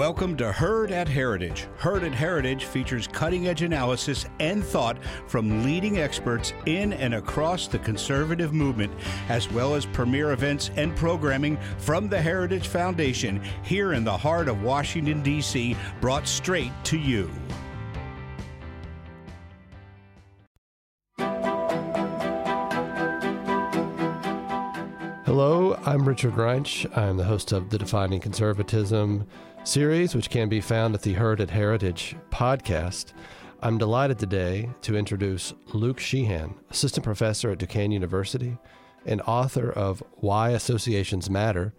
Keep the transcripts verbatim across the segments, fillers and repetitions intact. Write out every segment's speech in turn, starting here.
Welcome to Heard at Heritage. Heard at Heritage features cutting-edge analysis and thought from leading experts in and across the conservative movement, as well as premier events and programming from the Heritage Foundation here in the heart of Washington, D C, brought straight to you. Hello, I'm Richard Reinsch. I'm the host of The Defining Conservatism series, which can be found at the Heard at Heritage podcast. I'm delighted today to introduce Luke Sheahan, assistant professor at Duquesne University and author of Why Associations Matter,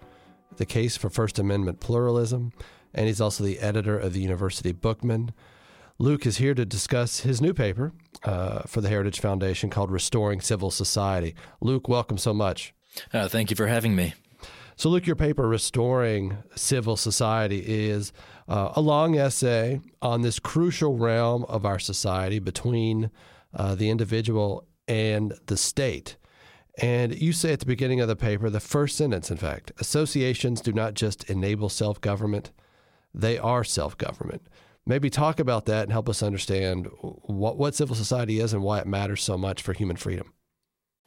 The Case for First Amendment Pluralism, and he's also the editor of the University Bookman. Luke is here to discuss his new paper uh, for the Heritage Foundation called Restoring Civil Society. Luke, welcome so much. Uh, thank you for having me. So, Luke, your paper, Restoring Civil Society, is uh, a long essay on this crucial realm of our society between uh, the individual and the state. And you say at the beginning of the paper, the first sentence, in fact, associations do not just enable self-government, they are self-government. Maybe talk about that and help us understand what, what civil society is and why it matters so much for human freedom.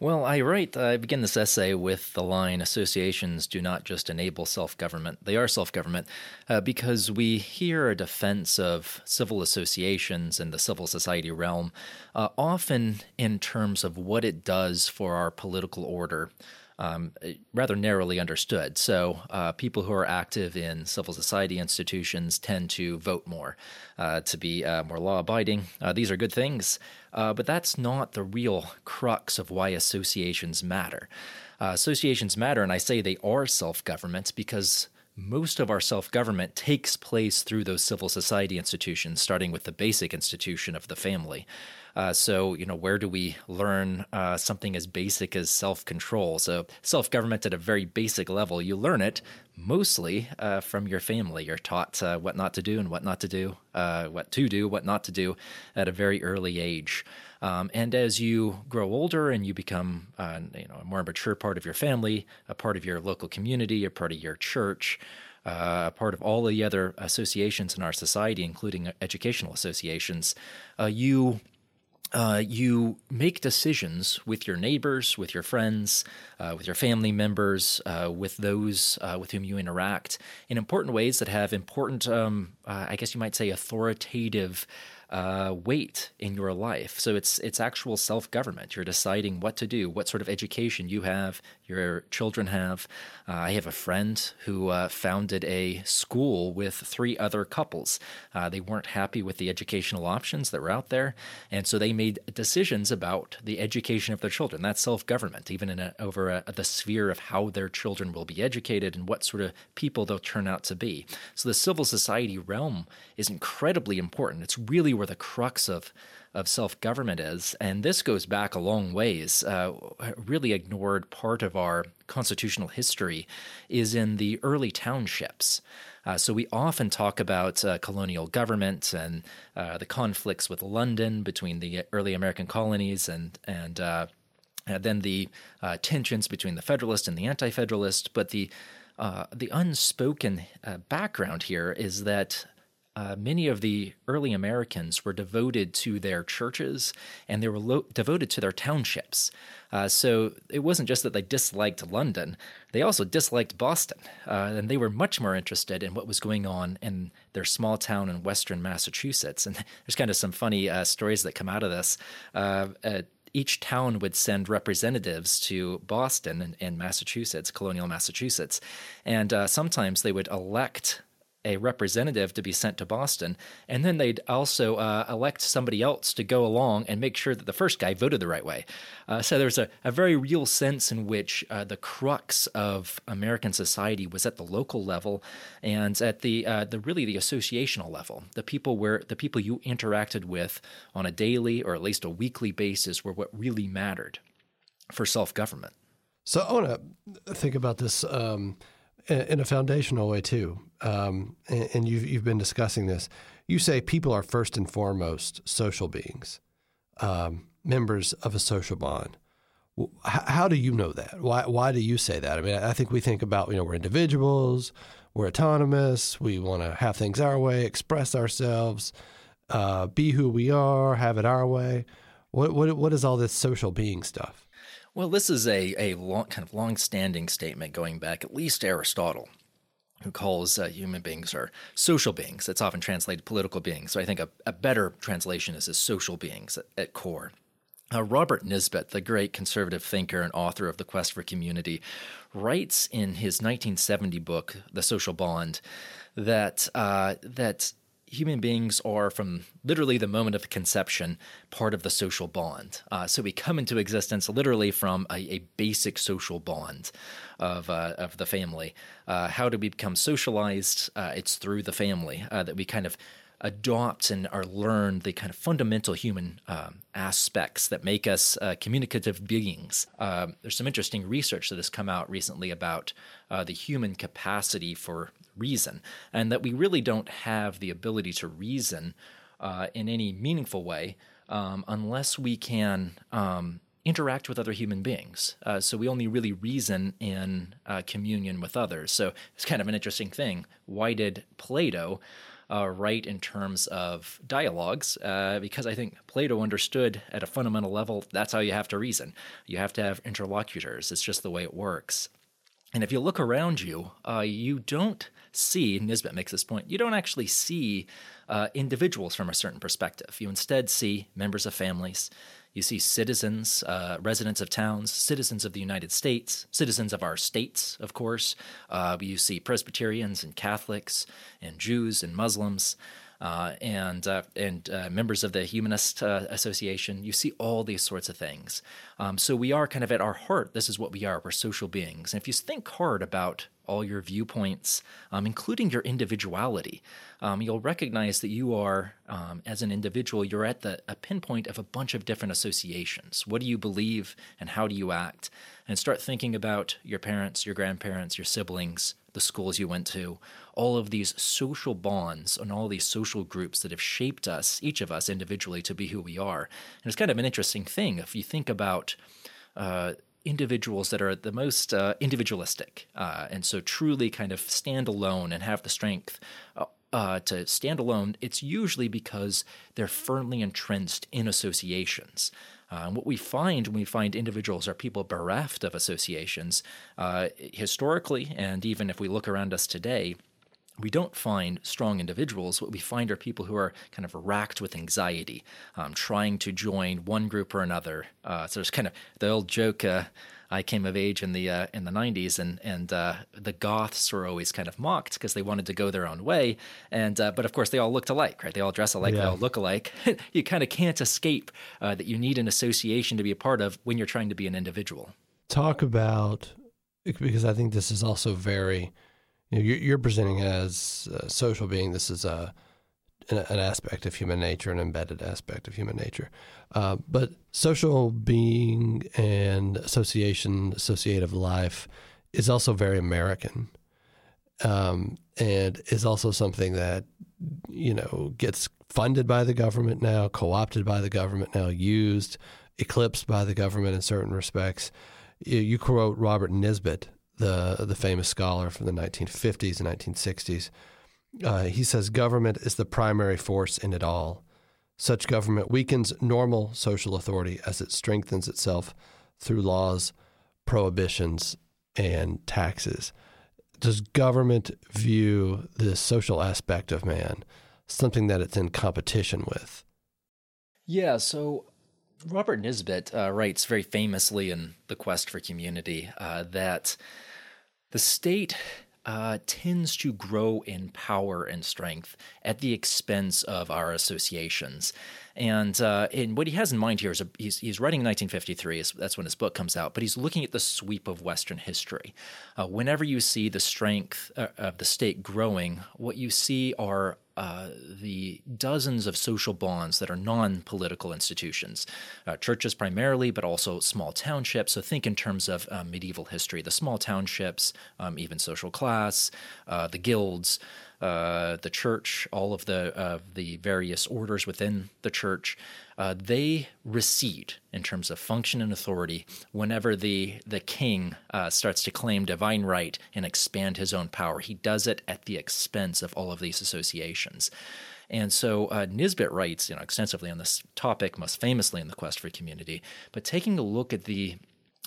Well, I write, I begin this essay with the line, associations do not just enable self-government, they are self-government, uh, because we hear a defense of civil associations in the civil society realm, uh, often in terms of what it does for our political order, um, rather narrowly understood. So uh, people who are active in civil society institutions tend to vote more, uh, to be uh, more law-abiding. Uh, these are good things. Uh, but that's not the real crux of why associations matter. Uh, associations matter, and I say they are self-government because most of our self-government takes place through those civil society institutions, starting with the basic institution of the family. Uh, so, you know, where do we learn uh, something as basic as self-control? So self-government at a very basic level, you learn it mostly uh, from your family. You're taught uh, what not to do and what not to do, uh, what to do, what not to do at a very early age. Um, and as you grow older and you become uh, you know, a more mature part of your family, a part of your local community, a part of your church, Uh, part of all the other associations in our society, including educational associations, uh, you uh, you make decisions with your neighbors, with your friends, uh, with your family members, uh, with those uh, with whom you interact in important ways that have important, um, uh, I guess you might say, authoritative Uh, weight in your life. So it's it's actual self-government. You're deciding what to do, what sort of education you have, your children have. Uh, I have a friend who uh, founded a school with three other couples. Uh, they weren't happy with the educational options that were out there, and so they made decisions about the education of their children. That's self-government, even in a, over a, the sphere of how their children will be educated and what sort of people they'll turn out to be. So the civil society realm is incredibly important. It's really where the crux of, of self-government is. And this goes back a long ways. Uh, a really ignored part of our constitutional history is in the early townships. Uh, so we often talk about uh, colonial government and uh, the conflicts with London between the early American colonies and and, uh, and then the uh, tensions between the Federalist and the Anti-Federalist. But the, uh, the unspoken uh, background here is that Uh, many of the early Americans were devoted to their churches, and they were lo- devoted to their townships. Uh, so it wasn't just that they disliked London, they also disliked Boston, uh, and they were much more interested in what was going on in their small town in western Massachusetts. And there's kind of some funny uh, stories that come out of this. Uh, uh, Each town would send representatives to Boston and, and Massachusetts, colonial Massachusetts, and uh, sometimes they would elect a representative to be sent to Boston, and then they'd also uh, elect somebody else to go along and make sure that the first guy voted the right way. Uh, so there's a, a very real sense in which uh, the crux of American society was at the local level and at the uh, the really the associational level. The people where the people you interacted with on a daily or at least a weekly basis were what really mattered for self-government. So I want to think about this um, in a foundational way too. Um, and, and you've, you've been discussing this. You say people are first and foremost social beings, um, members of a social bond. How do you know that? Why why do you say that? I mean, I think we think about, you know, we're individuals, we're autonomous, we want to have things our way, express ourselves, uh, be who we are, have it our way. What what what is all this social being stuff? Well, this is a, a long, kind of long-standing statement going back at least to Aristotle, who calls uh, human beings are social beings. It's often translated political beings. So I think a, a better translation is as social beings at, at core. Uh, Robert Nisbet, the great conservative thinker and author of The Quest for Community, writes in his nineteen seventy book, The Social Bond, that uh, that human beings are, from literally the moment of conception, part of the social bond. Uh, so we come into existence literally from a, a basic social bond of uh, of the family. Uh, how do we become socialized? Uh, it's through the family uh, that we kind of adopt and are learned the kind of fundamental human um, aspects that make us uh, communicative beings. Uh, there's some interesting research that has come out recently about uh, the human capacity for reason, and that we really don't have the ability to reason uh, in any meaningful way um, unless we can um, interact with other human beings. Uh, so we only really reason in uh, communion with others. So it's kind of an interesting thing. Why did Plato Uh, right in terms of dialogues, uh, because I think Plato understood at a fundamental level that's how you have to reason. You have to have interlocutors. It's just the way it works. And if you look around you, uh, you don't see, Nisbet makes this point, you don't actually see uh, individuals from a certain perspective. You instead see members of families. You see citizens, uh, residents of towns, citizens of the United States, citizens of our states, of course. Uh, you see Presbyterians and Catholics and Jews and Muslims uh, and uh, and uh, members of the Humanist uh, Association. You see all these sorts of things. Um, so we are kind of at our heart, this is what we are. We're social beings. And if you think hard about all your viewpoints, um, including your individuality, um, you'll recognize that you are, um, as an individual, you're at the a pinpoint of a bunch of different associations. What do you believe and how do you act? And start thinking about your parents, your grandparents, your siblings, the schools you went to, all of these social bonds and all these social groups that have shaped us, each of us individually, to be who we are. And it's kind of an interesting thing if you think about uh, individuals that are the most uh, individualistic uh, and so truly kind of stand alone and have the strength uh, uh, to stand alone, it's usually because they're firmly entrenched in associations. Uh, and what we find when we find individuals are people bereft of associations, uh, historically, and even if we look around us today, we don't find strong individuals. What we find are people who are kind of racked with anxiety, um, trying to join one group or another. Uh, so there's kind of the old joke. Uh, I came of age in the uh, in the nineties, and and uh, the Goths were always kind of mocked because they wanted to go their own way. And uh, but of course they all looked alike, right? They all dress alike, yeah. They all look alike. You kind of can't escape uh, that you need an association to be a part of when you're trying to be an individual. Talk about, because I think this is also very. You're presenting as a social being. This is a an aspect of human nature, an embedded aspect of human nature. Uh, but social being and association, associative life is also very American, um, and is also something that, you know, gets funded by the government now, co-opted by the government now, used, eclipsed by the government in certain respects. You quote Robert Nisbet, the the famous scholar from the nineteen fifties and nineteen sixties, uh, he says government is the primary force in it all. Such government weakens normal social authority as it strengthens itself through laws, prohibitions, and taxes. Does government view the social aspect of man, something that it's in competition with? Yeah, so Robert Nisbet uh, writes very famously in The Quest for Community uh, that the state uh, tends to grow in power and strength at the expense of our associations. And, uh, and what he has in mind here is a, he's, he's writing nineteen fifty-three. That's when his book comes out. But he's looking at the sweep of Western history. Uh, whenever you see the strength uh, of the state growing, what you see are Uh, the dozens of social bonds that are non-political institutions, uh, churches primarily, but also small townships. So think in terms of uh, medieval history, the small townships, um, even social class, uh, the guilds. uh, the church, all of the uh, the various orders within the church, uh, they recede in terms of function and authority whenever the the king uh, starts to claim divine right and expand his own power. He does it at the expense of all of these associations. And so uh, Nisbet writes, you know, extensively on this topic, most famously in The Quest for Community, but taking a look at the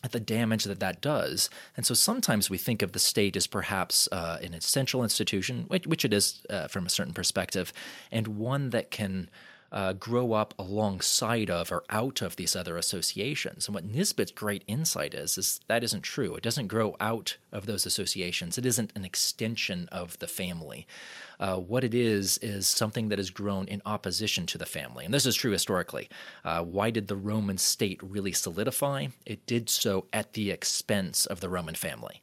at the damage that that does. And so sometimes we think of the state as perhaps uh, an essential institution, which, which it is uh, from a certain perspective, and one that can uh, grow up alongside of or out of these other associations. And what Nisbet's great insight is, is that isn't true. It doesn't grow out of those associations. It isn't an extension of the family. Uh, what it is is something that has grown in opposition to the family. And this is true historically. Uh, why did the Roman state really solidify? It did so at the expense of the Roman family.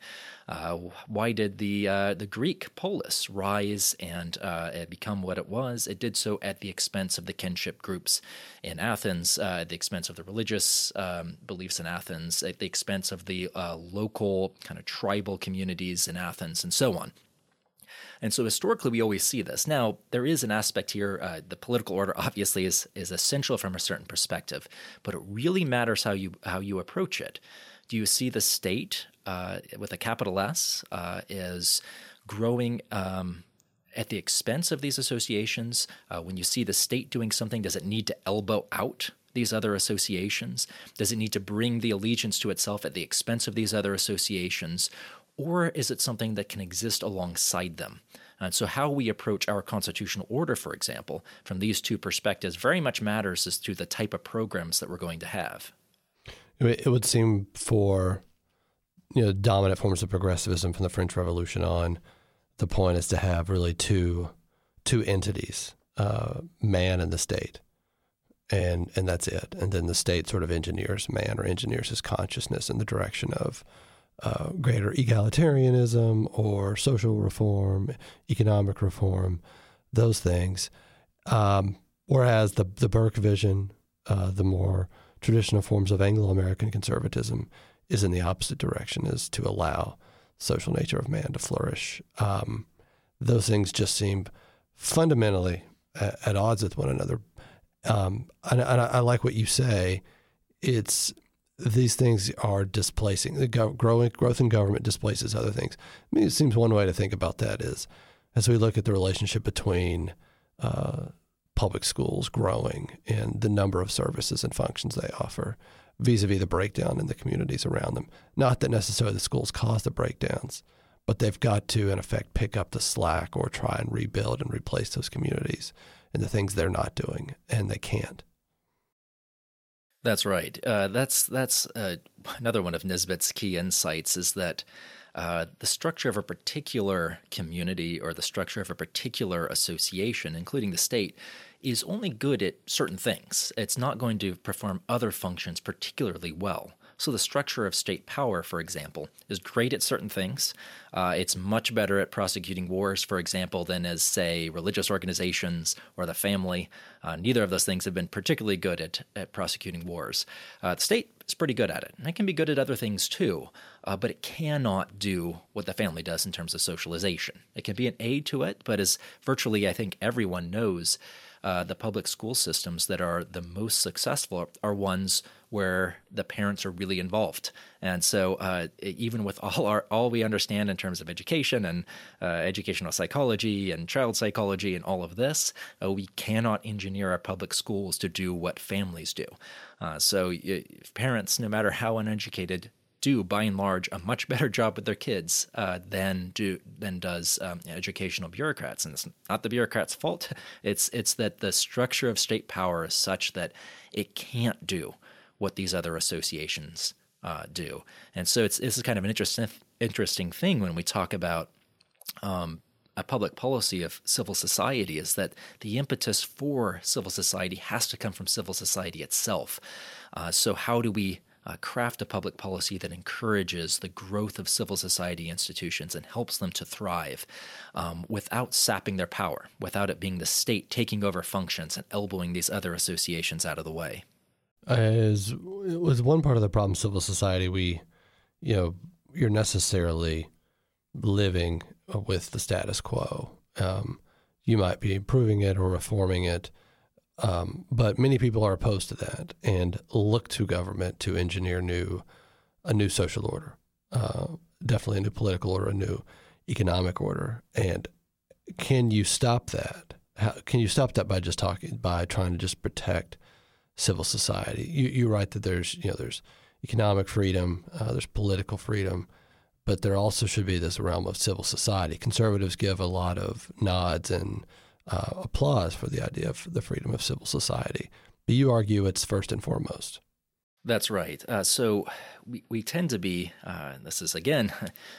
Uh, why did the uh, the Greek polis rise and uh, become what it was? It did so at the expense of the kinship groups in Athens, uh, at the expense of the religious um, beliefs in Athens, at the expense of the uh, local kind of tribal communities in Athens, and so on. And so historically, we always see this. Now, there is an aspect here. Uh, the political order obviously is is essential from a certain perspective, but it really matters how you how you approach it. Do you see the state uh, with a capital S uh, is growing um, at the expense of these associations? Uh, when you see the state doing something, does it need to elbow out these other associations? Does it need to bring the allegiance to itself at the expense of these other associations? Or is it something that can exist alongside them? And so how we approach our constitutional order, for example, from these two perspectives very much matters as to the type of programs that we're going to have. It would seem for, you know, dominant forms of progressivism from the French Revolution on, the point is to have really two two entities, uh, man and the state. And and that's it. And then the state sort of engineers man or engineers his consciousness in the direction of Uh, greater egalitarianism or social reform, economic reform, those things. Um, whereas the the Burke vision, uh, the more traditional forms of Anglo-American conservatism, is in the opposite direction, is to allow social nature of man to flourish. Um, those things just seem fundamentally at, at odds with one another. Um, and, and I, I like what you say. It's These things are displacing. The growing growth in government displaces other things. I mean, it seems one way to think about that is, as we look at the relationship between uh, public schools growing and the number of services and functions they offer, vis-a-vis the breakdown in the communities around them. Not that necessarily the schools cause the breakdowns, but they've got to, in effect, pick up the slack or try and rebuild and replace those communities and the things they're not doing, and they can't. That's right. Uh, that's that's uh, another one of Nisbet's key insights is that uh, the structure of a particular community or the structure of a particular association, including the state, is only good at certain things. It's not going to perform other functions particularly well. So the structure of state power, for example, is great at certain things. Uh, it's much better at prosecuting wars, for example, than as, say, religious organizations or the family. Uh, neither of those things have been particularly good at, at prosecuting wars. Uh, the state is pretty good at it, and it can be good at other things too, uh, but it cannot do what the family does in terms of socialization. It can be an aid to it, but as virtually I think everyone knows, Uh, the public school systems that are the most successful are ones where the parents are really involved. And so uh, even with all our all we understand in terms of education and uh, educational psychology and child psychology and all of this, uh, we cannot engineer our public schools to do what families do. Uh, so if parents, no matter how uneducated, do by and large a much better job with their kids uh, than do than does um, educational bureaucrats, and it's not the bureaucrats' fault. It's it's that the structure of state power is such that it can't do what these other associations uh, do, and so it's this is kind of an interesting interesting thing when we talk about um, a public policy of civil society is that the impetus for civil society has to come from civil society itself. Uh, so how do we Uh, craft a public policy that encourages the growth of civil society institutions and helps them to thrive um, without sapping their power, without it being the state taking over functions and elbowing these other associations out of the way. As it was one part of the problem, civil society, we, you know, you're necessarily living with the status quo Um, you might be improving it or reforming it. Um, but many people are opposed to that and look to government to engineer new, a new social order, uh, definitely a new political order, a new economic order. And can you stop that? How, can you stop that by just talking, by trying to just protect civil society? You, you write that there's, you know, there's economic freedom, uh, there's political freedom, but there also should be this realm of civil society. Conservatives give a lot of nods and Uh, applause for the idea of the freedom of civil society. But you argue it's first and foremost. That's right. Uh, so we, we tend to be, uh, this is, again,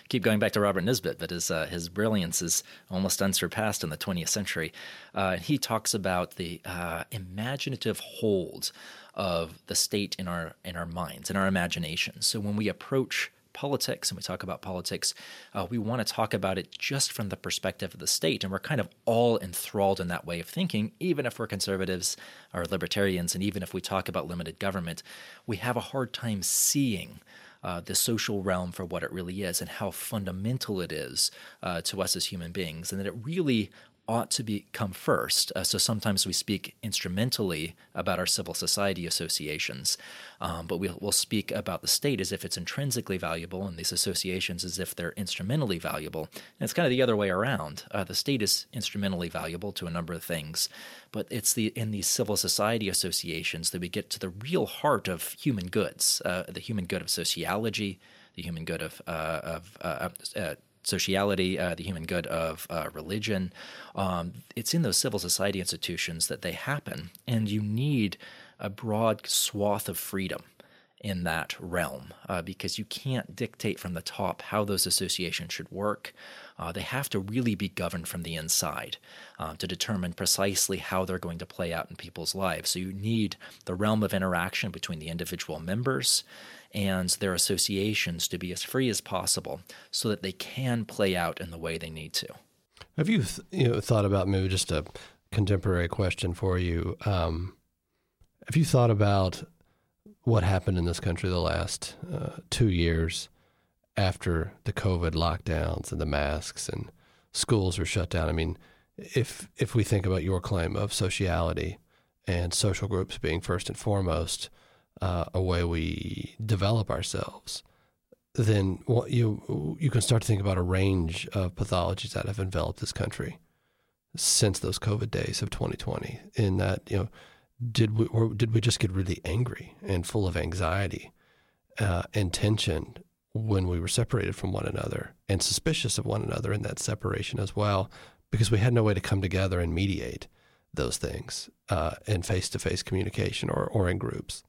keep going back to Robert Nisbet, but his, uh, his brilliance is almost unsurpassed in the twentieth century. Uh, he talks about the uh, imaginative hold of the state in our, in our minds, in our imagination. So when we approach politics and we talk about politics, uh, we want to talk about it just from the perspective of the state. And we're kind of all enthralled in that way of thinking, even if we're conservatives or libertarians, and even if we talk about limited government, we have a hard time seeing uh, the social realm for what it really is and how fundamental it is uh, to us as human beings, and that it really ought to be come first. Uh, so sometimes we speak instrumentally about our civil society associations, um, but we, we'll speak about the state as if it's intrinsically valuable and these associations as if they're instrumentally valuable. And it's kind of the other way around. Uh, the state is instrumentally valuable to a number of things, but it's the in these civil society associations that we get to the real heart of human goods, uh, the human good of sociology, the human good of, uh, of uh, uh, sociality, uh, the human good of uh, religion. Um, it's in those civil society institutions that they happen, and you need a broad swath of freedom in that realm uh, because you can't dictate from the top how those associations should work. Uh, they have to really be governed from the inside uh, to determine precisely how they're going to play out in people's lives. So you need the realm of interaction between the individual members and their associations to be as free as possible so that they can play out in the way they need to. Have you, th- you know, thought about, maybe just a contemporary question for you, um, have you thought about what happened in this country the last uh, two years after the COVID lockdowns and the masks and schools were shut down? I mean, if if we think about your claim of sociality and social groups being first and foremost uh, a way we develop ourselves, then what you you can start to think about a range of pathologies that have enveloped this country since those COVID days of twenty twenty. In that, you know, Did we or did we just get really angry and full of anxiety uh, and tension when we were separated from one another and suspicious of one another in that separation as well, because we had no way to come together and mediate those things uh, in face-to-face communication or, or in groups?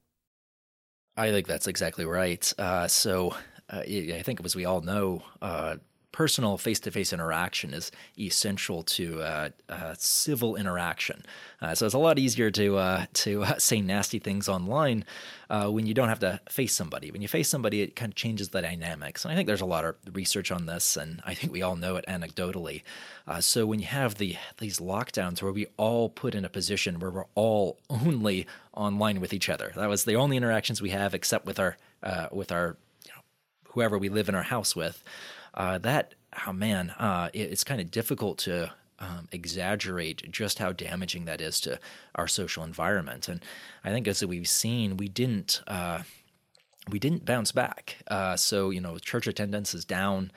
I think that's exactly right. Uh, so uh, I think, as we all know, uh, personal face-to-face interaction is essential to uh, uh, civil interaction. Uh, so it's a lot easier to uh, to uh, say nasty things online uh, when you don't have to face somebody. When you face somebody, it kind of changes the dynamics. And I think there's a lot of research on this, and I think we all know it anecdotally. Uh, so when you have the these lockdowns where we all put in a position where we're all only online with each other, that was the only interactions we have except with our uh, with our you know, whoever we live in our house with. Uh, that, oh man, uh, it, it's kind of difficult to um, exaggerate just how damaging that is to our social environment. And I think, as we've seen, we didn't uh, we didn't bounce back. Uh, so you know, church attendance is down.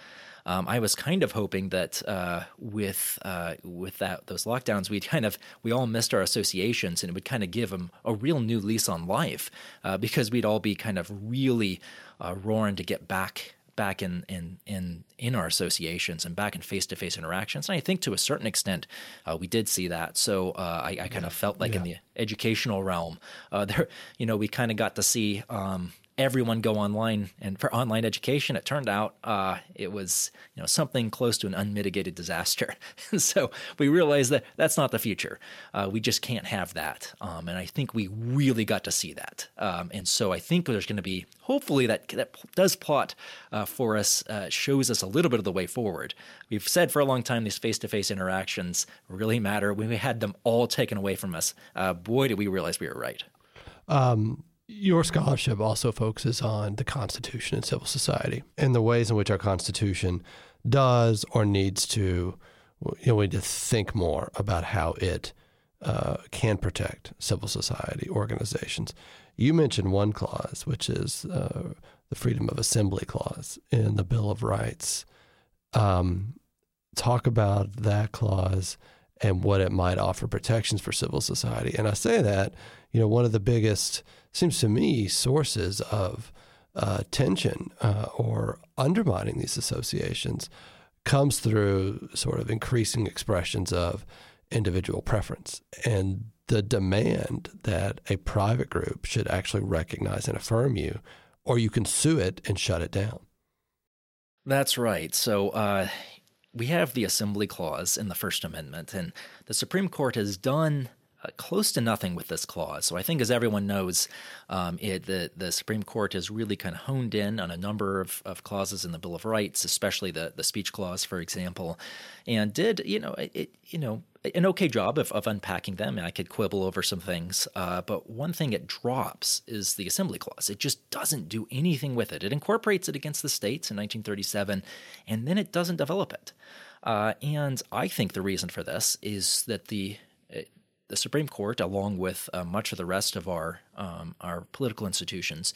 Um, I was kind of hoping that uh, with uh, with that those lockdowns, we kind of we all missed our associations, and it would kind of give them a real new lease on life uh, because we'd all be kind of really uh, roaring to get back. back in, in in in our associations and back in face-to-face interactions. And I think to a certain extent, uh, we did see that. So uh, I, I kind yeah. of felt like yeah. in the educational realm, uh, there, you know, we kind of got to see um, everyone go online. And for online education, it turned out uh, it was, you know, something close to an unmitigated disaster. And so we realized that that's not the future. Uh, we just can't have that. Um, and I think we really got to see that. Um, and so I think there's going to be, hopefully that that does plot uh, for us, uh, shows us a little bit of the way forward. We've said for a long time these face-to-face interactions really matter. When we had them all taken away from us, uh, boy, did we realize we were right. Um, your scholarship also focuses on the Constitution and civil society and the ways in which our Constitution does or needs to you know, we need to think more about how it uh, can protect civil society organizations. You mentioned one clause, which is uh, the Freedom of Assembly Clause in the Bill of Rights. Um, talk about that clause and what it might offer protections for civil society. And I say that, you know, one of the biggest, seems to me, sources of uh, tension uh, or undermining these associations comes through sort of increasing expressions of individual preference and the demand that a private group should actually recognize and affirm you, or you can sue it and shut it down. That's right. So, uh, we have the Assembly Clause in the First Amendment, and the Supreme Court has done uh, close to nothing with this clause. So I think, as everyone knows, um, it, the, the Supreme Court has really kind of honed in on a number of, of clauses in the Bill of Rights, especially the, the Speech Clause, for example, and did, you know, it, you know, an okay job of, of unpacking them. I could quibble over some things, uh, but one thing it drops is the Assembly Clause. It just doesn't do anything with it. It incorporates it against the states in nineteen thirty-seven, and then it doesn't develop it. Uh, and I think the reason for this is that the the Supreme Court, along with uh, much of the rest of our um, our political institutions,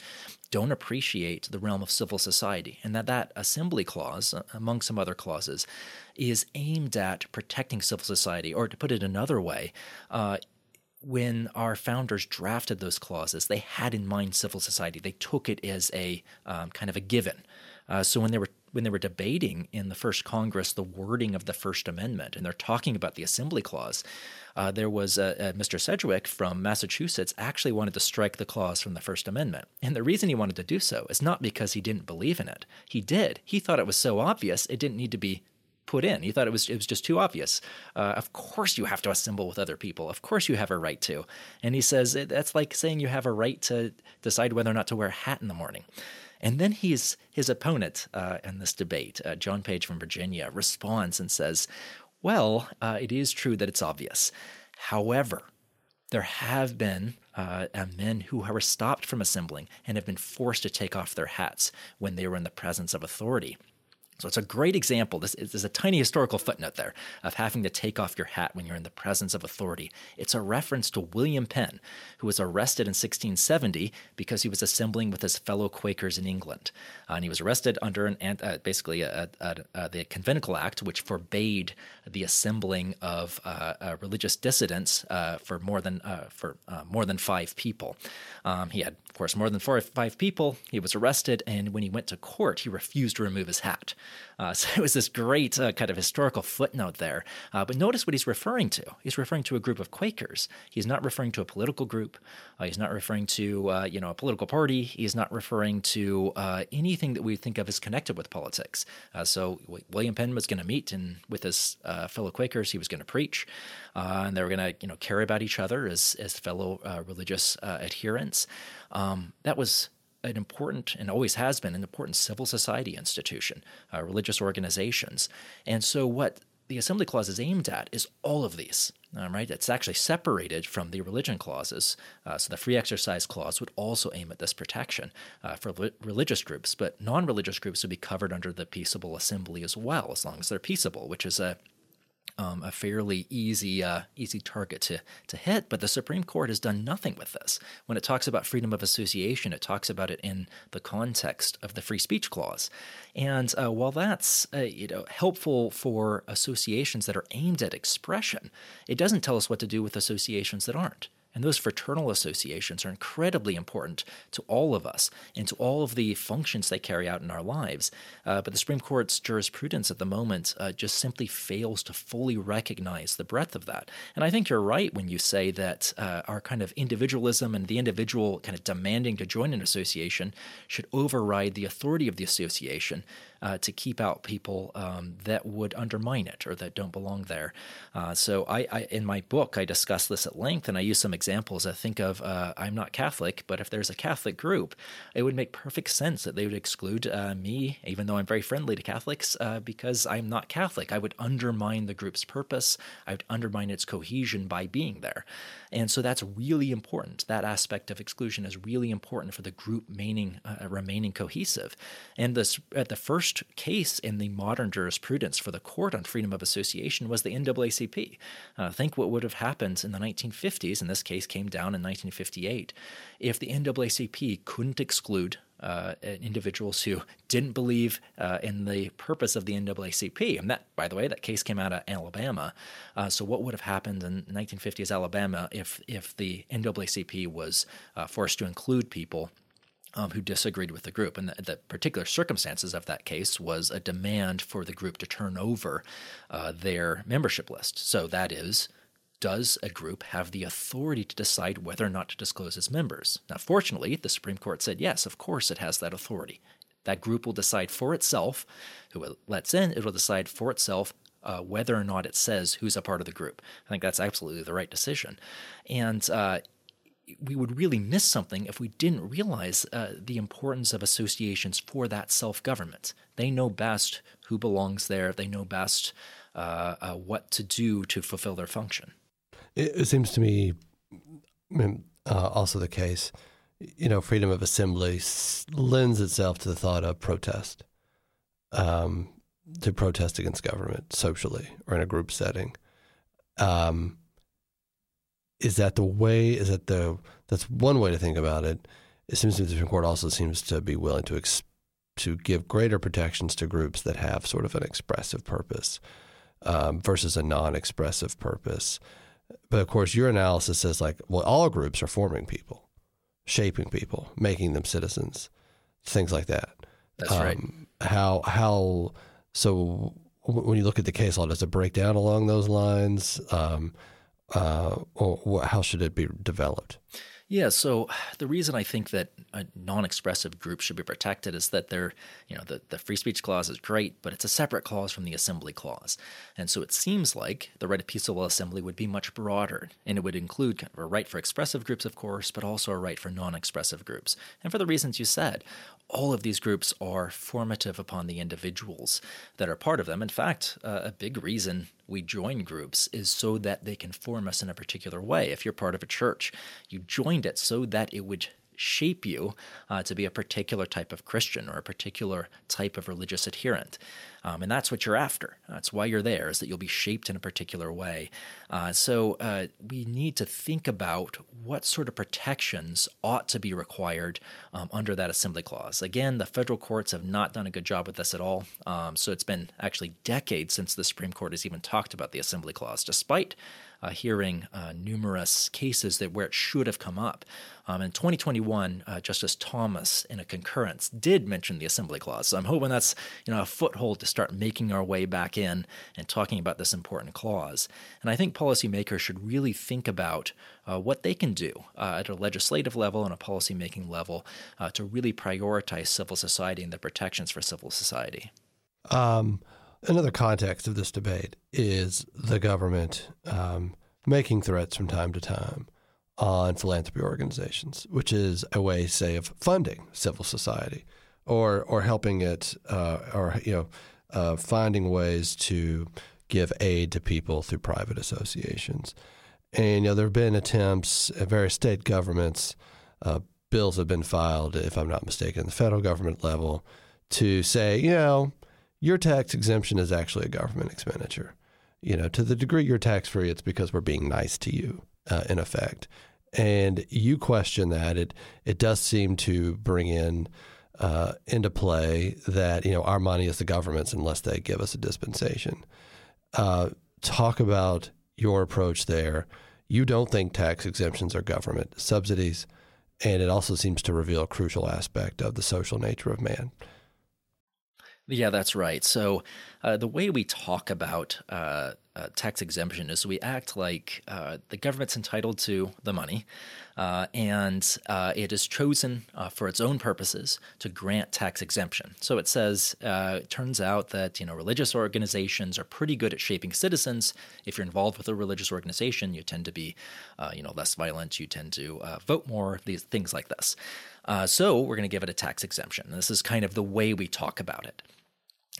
don't appreciate the realm of civil society, and that that Assembly Clause, among some other clauses, is aimed at protecting civil society. Or to put it another way, uh, when our founders drafted those clauses, they had in mind civil society. They took it as a um, kind of a given. Uh, so when they were when they were debating in the first Congress the wording of the First Amendment, and they're talking about the Assembly Clause, uh, there was uh, uh, Mister Sedgwick from Massachusetts actually wanted to strike the clause from the First Amendment. And the reason he wanted to do so is not because he didn't believe in it. He did. He thought it was so obvious it didn't need to be put in. He thought it was it was just too obvious. Uh, of course you have to assemble with other people. Of course you have a right to. And he says that's like saying you have a right to decide whether or not to wear a hat in the morning. And then he's, his opponent uh, in this debate, uh, John Page from Virginia, responds and says, well, uh, it is true that it's obvious. However, there have been uh, men who were stopped from assembling and have been forced to take off their hats when they were in the presence of authority. So it's a great example. This is a tiny historical footnote there of having to take off your hat when you're in the presence of authority. It's a reference to William Penn, who was arrested in sixteen seventy because he was assembling with his fellow Quakers in England. Uh, and he was arrested under an uh, basically a, a, a, the Conventicle Act, which forbade the assembling of uh, uh, religious dissidents uh, for more than uh, for uh, more than five people. Um, he had, of course, more than four or five people. He was arrested, and when he went to court, he refused to remove his hat. Uh, so it was this great uh, kind of historical footnote there. Uh, but notice what he's referring to. He's referring to a group of Quakers. He's not referring to a political group. Uh, he's not referring to uh, you know, a political party. He's not referring to uh, anything that we think of as connected with politics. Uh, so William Penn was going to meet and with his uh, fellow Quakers. He was going to preach, uh, and they were going to you know care about each other as as fellow uh, religious uh, adherents. Um, that was. An important and always has been an important civil society institution, uh, religious organizations. And so what the Assembly Clause is aimed at is all of these, um, right? It's actually separated from the religion clauses. Uh, so the Free Exercise Clause would also aim at this protection uh, for li- religious groups, but non-religious groups would be covered under the peaceable assembly as well, as long as they're peaceable, which is a Um, a fairly easy uh, easy target to to hit, but the Supreme Court has done nothing with this. When it talks about freedom of association, it talks about it in the context of the Free Speech Clause. And uh, while that's uh, you know helpful for associations that are aimed at expression, it doesn't tell us what to do with associations that aren't. And those fraternal associations are incredibly important to all of us and to all of the functions they carry out in our lives. Uh, but the Supreme Court's jurisprudence at the moment uh, just simply fails to fully recognize the breadth of that. And I think you're right when you say that uh, our kind of individualism and the individual kind of demanding to join an association should override the authority of the association uh, to keep out people um, that would undermine it or that don't belong there. Uh, so I, I, in my book, I discuss this at length, and I use some examples examples I think of, uh, I'm not Catholic, but if there's a Catholic group, it would make perfect sense that they would exclude uh, me, even though I'm very friendly to Catholics, uh, because I'm not Catholic. I would undermine the group's purpose. I would undermine its cohesion by being there. And so that's really important. That aspect of exclusion is really important for the group remaining, uh, remaining cohesive. And this, at the first case in the modern jurisprudence for the court on freedom of association was the N double A C P. Uh, think what would have happened in the nineteen fifties, and this case came down in nineteen fifty-eight, if the N double A C P couldn't exclude Uh, individuals who didn't believe uh, in the purpose of the N double A C P. And that, by the way, that case came out of Alabama. Uh, so what would have happened in nineteen fifties Alabama if if the N double A C P was uh, forced to include people Um, who disagreed with the group? And the, the particular circumstances of that case was a demand for the group to turn over uh, their membership list. So that is, does a group have the authority to decide whether or not to disclose its members? Now, fortunately, the Supreme Court said, yes, of course it has that authority. That group will decide for itself, who it lets in, it will decide for itself Uh, whether or not it says who's a part of the group. I think that's absolutely the right decision. And uh, we would really miss something if we didn't realize uh, the importance of associations for that self-government. They know best who belongs there. They know best uh, uh, what to do to fulfill their function. It, it seems to me uh, also the case, you know, freedom of assembly lends itself to the thought of protest, um, to protest against government socially or in a group setting. Um, is that the way, is that the, that's one way to think about it. It seems to me the Supreme Court also seems to be willing to ex, to give greater protections to groups that have sort of an expressive purpose um, versus a non-expressive purpose. But of course, your analysis says, like, well, all groups are forming people, shaping people, making them citizens, things like that. That's um, right. How how so? W- when you look at the case law, does it break down along those lines? Um, uh, or wh- how should it be developed? Yeah, so the reason I think that a non-expressive group should be protected is that they're, you know, the, the free speech clause is great, but it's a separate clause from the assembly clause. And so it seems like the right of peaceable assembly would be much broader, and it would include kind of a right for expressive groups, of course, but also a right for non-expressive groups. And for the reasons you said, all of these groups are formative upon the individuals that are part of them. In fact, uh, a big reason we join groups is so that they can form us in a particular way. If you're part of a church, you joined it so that it would shape you uh, to be a particular type of Christian or a particular type of religious adherent. Um, and that's what you're after. That's why you're there, is that you'll be shaped in a particular way. Uh, so uh, we need to think about what sort of protections ought to be required um, under that assembly clause. Again, the federal courts have not done a good job with this at all. Um, so it's been actually decades since the Supreme Court has even talked about the assembly clause, despite uh, hearing uh, numerous cases that where it should have come up. Um, in twenty twenty-one, uh, Justice Thomas, in a concurrence, did mention the assembly clause. So I'm hoping that's, you know, a foothold to start making our way back in and talking about this important clause. And I think policymakers should really think about uh, what they can do uh, at a legislative level and a policymaking level uh, to really prioritize civil society and the protections for civil society. Um, another context of this debate is the government um, making threats from time to time on philanthropy organizations, which is a way, say, of funding civil society or or helping it uh, or, you know, Uh, finding ways to give aid to people through private associations. And, you know, there have been attempts at various state governments, uh, bills have been filed, if I'm not mistaken, at the federal government level, to say, you know, your tax exemption is actually a government expenditure. You know, to the degree you're tax-free, it's because we're being nice to you, uh, in effect. And you question that. It, it does seem to bring in Uh, into play that, you know, our money is the government's unless they give us a dispensation. Uh, talk about your approach there. You don't think tax exemptions are government subsidies, and it also seems to reveal a crucial aspect of the social nature of man. Yeah, that's right. So uh, the way we talk about uh, uh, tax exemption is we act like uh, the government's entitled to the money, uh, and uh, it is chosen uh, for its own purposes to grant tax exemption. So it says, uh, it turns out that, you know, religious organizations are pretty good at shaping citizens. If you're involved with a religious organization, you tend to be, uh, you know, less violent. You tend to uh, vote more. These things like this. Uh, so we're going to give it a tax exemption. This is kind of the way we talk about it.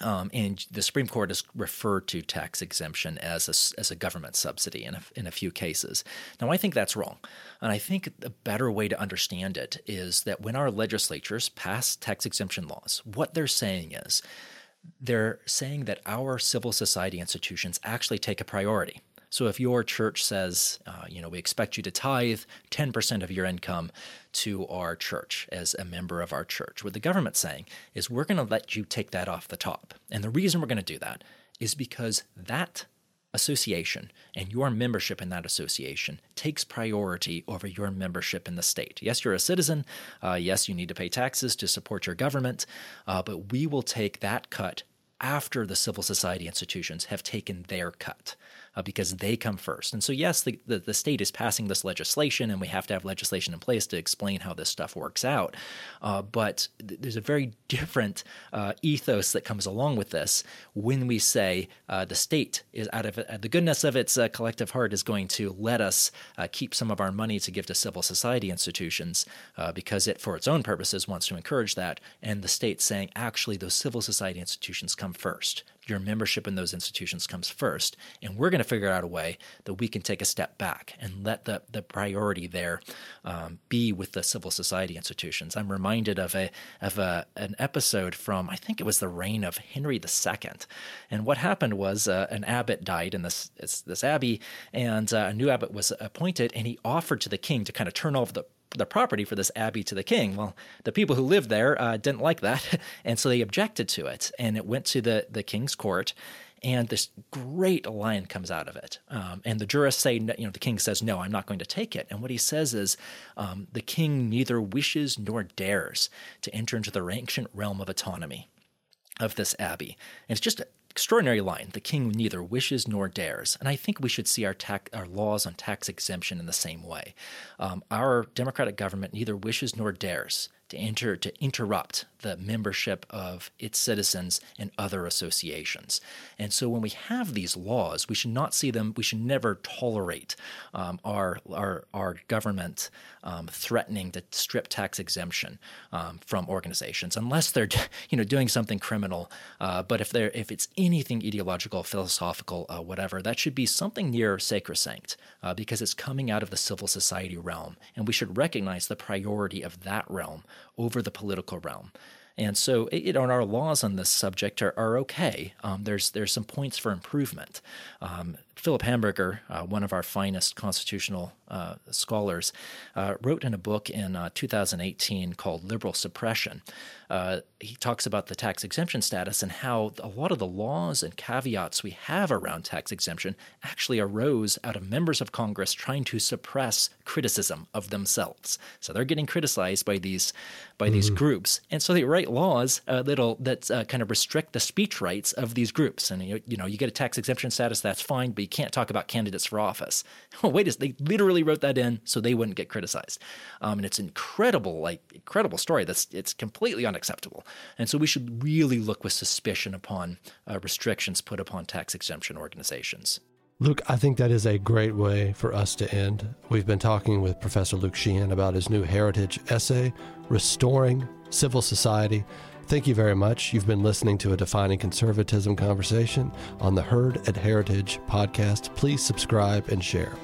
Um, and the Supreme Court has referred to tax exemption as a, as a government subsidy in a, in a few cases. Now, I think that's wrong. And I think a better way to understand it is that when our legislatures pass tax exemption laws, what they're saying is they're saying that our civil society institutions actually take a priority. So if your church says, uh, you know, we expect you to tithe ten percent of your income to our church as a member of our church, what the government's saying is we're going to let you take that off the top. And the reason we're going to do that is because that association and your membership in that association takes priority over your membership in the state. Yes, you're a citizen. Uh, yes, you need to pay taxes to support your government. Uh, but we will take that cut after the civil society institutions have taken their cut, uh, because they come first. And so, yes, the, the, the state is passing this legislation, and we have to have legislation in place to explain how this stuff works out. Uh, but th- there's a very different uh, ethos that comes along with this when we say uh, the state is out of uh, the goodness of its uh, collective heart is going to let us uh, keep some of our money to give to civil society institutions uh, because it, for its own purposes, wants to encourage that. And the state saying, actually, those civil society institutions come first. Your membership in those institutions comes first, and we're going to figure out a way that we can take a step back and let the, the priority there um, be with the civil society institutions. I'm reminded of a of a, an episode from, I think it was the reign of Henry the Second, and what happened was uh, an abbot died in this this abbey, and uh, a new abbot was appointed, and he offered to the king to kind of turn over the the property for this abbey to the king. Well, the people who lived there uh, didn't like that, and so they objected to it, and it went to the, the king's court, and this great line comes out of it. Um, and the jurists say, you know, the king says, no, I'm not going to take it. And what he says is, um, the king neither wishes nor dares to enter into the ancient realm of autonomy of this abbey. And it's just a extraordinary line. The king neither wishes nor dares. And I think we should see our tax, our laws on tax exemption in the same way. Um, our democratic government neither wishes nor dares to enter to interrupt the membership of its citizens and other associations. And so when we have these laws, we should not see them, we should never tolerate um, our, our our government um, threatening to strip tax exemption um, from organizations, unless they're, you know, doing something criminal. Uh, but if they're if it's anything ideological, philosophical, uh, whatever, that should be something near sacrosanct, uh, because it's coming out of the civil society realm, and we should recognize the priority of that realm over the political realm. And so, you know, our laws on this subject are, are okay. Um, there's there's some points for improvement. Um, Philip Hamburger, uh, one of our finest constitutional uh, scholars, uh, wrote in a book in uh, two thousand eighteen called Liberal Suppression. Uh, he talks about the tax exemption status and how a lot of the laws and caveats we have around tax exemption actually arose out of members of Congress trying to suppress criticism of themselves. So they're getting criticized by these by mm-hmm. these groups, and so they write laws uh, that'll, that uh, kind of restrict the speech rights of these groups. And you, you know, you get a tax exemption status, that's fine, but you can't talk about candidates for office. Oh, wait, is they literally wrote that in so they wouldn't get criticized. Um, and it's incredible, like incredible story. That's it's completely unacceptable. And so we should really look with suspicion upon uh, restrictions put upon tax exemption organizations. Luke, I think that is a great way for us to end. We've been talking with Professor Luke Sheahan about his new heritage essay, Restoring Civil Society. Thank you very much. You've been listening to a Defining Conservatism conversation on the Heard at Heritage podcast. Please subscribe and share.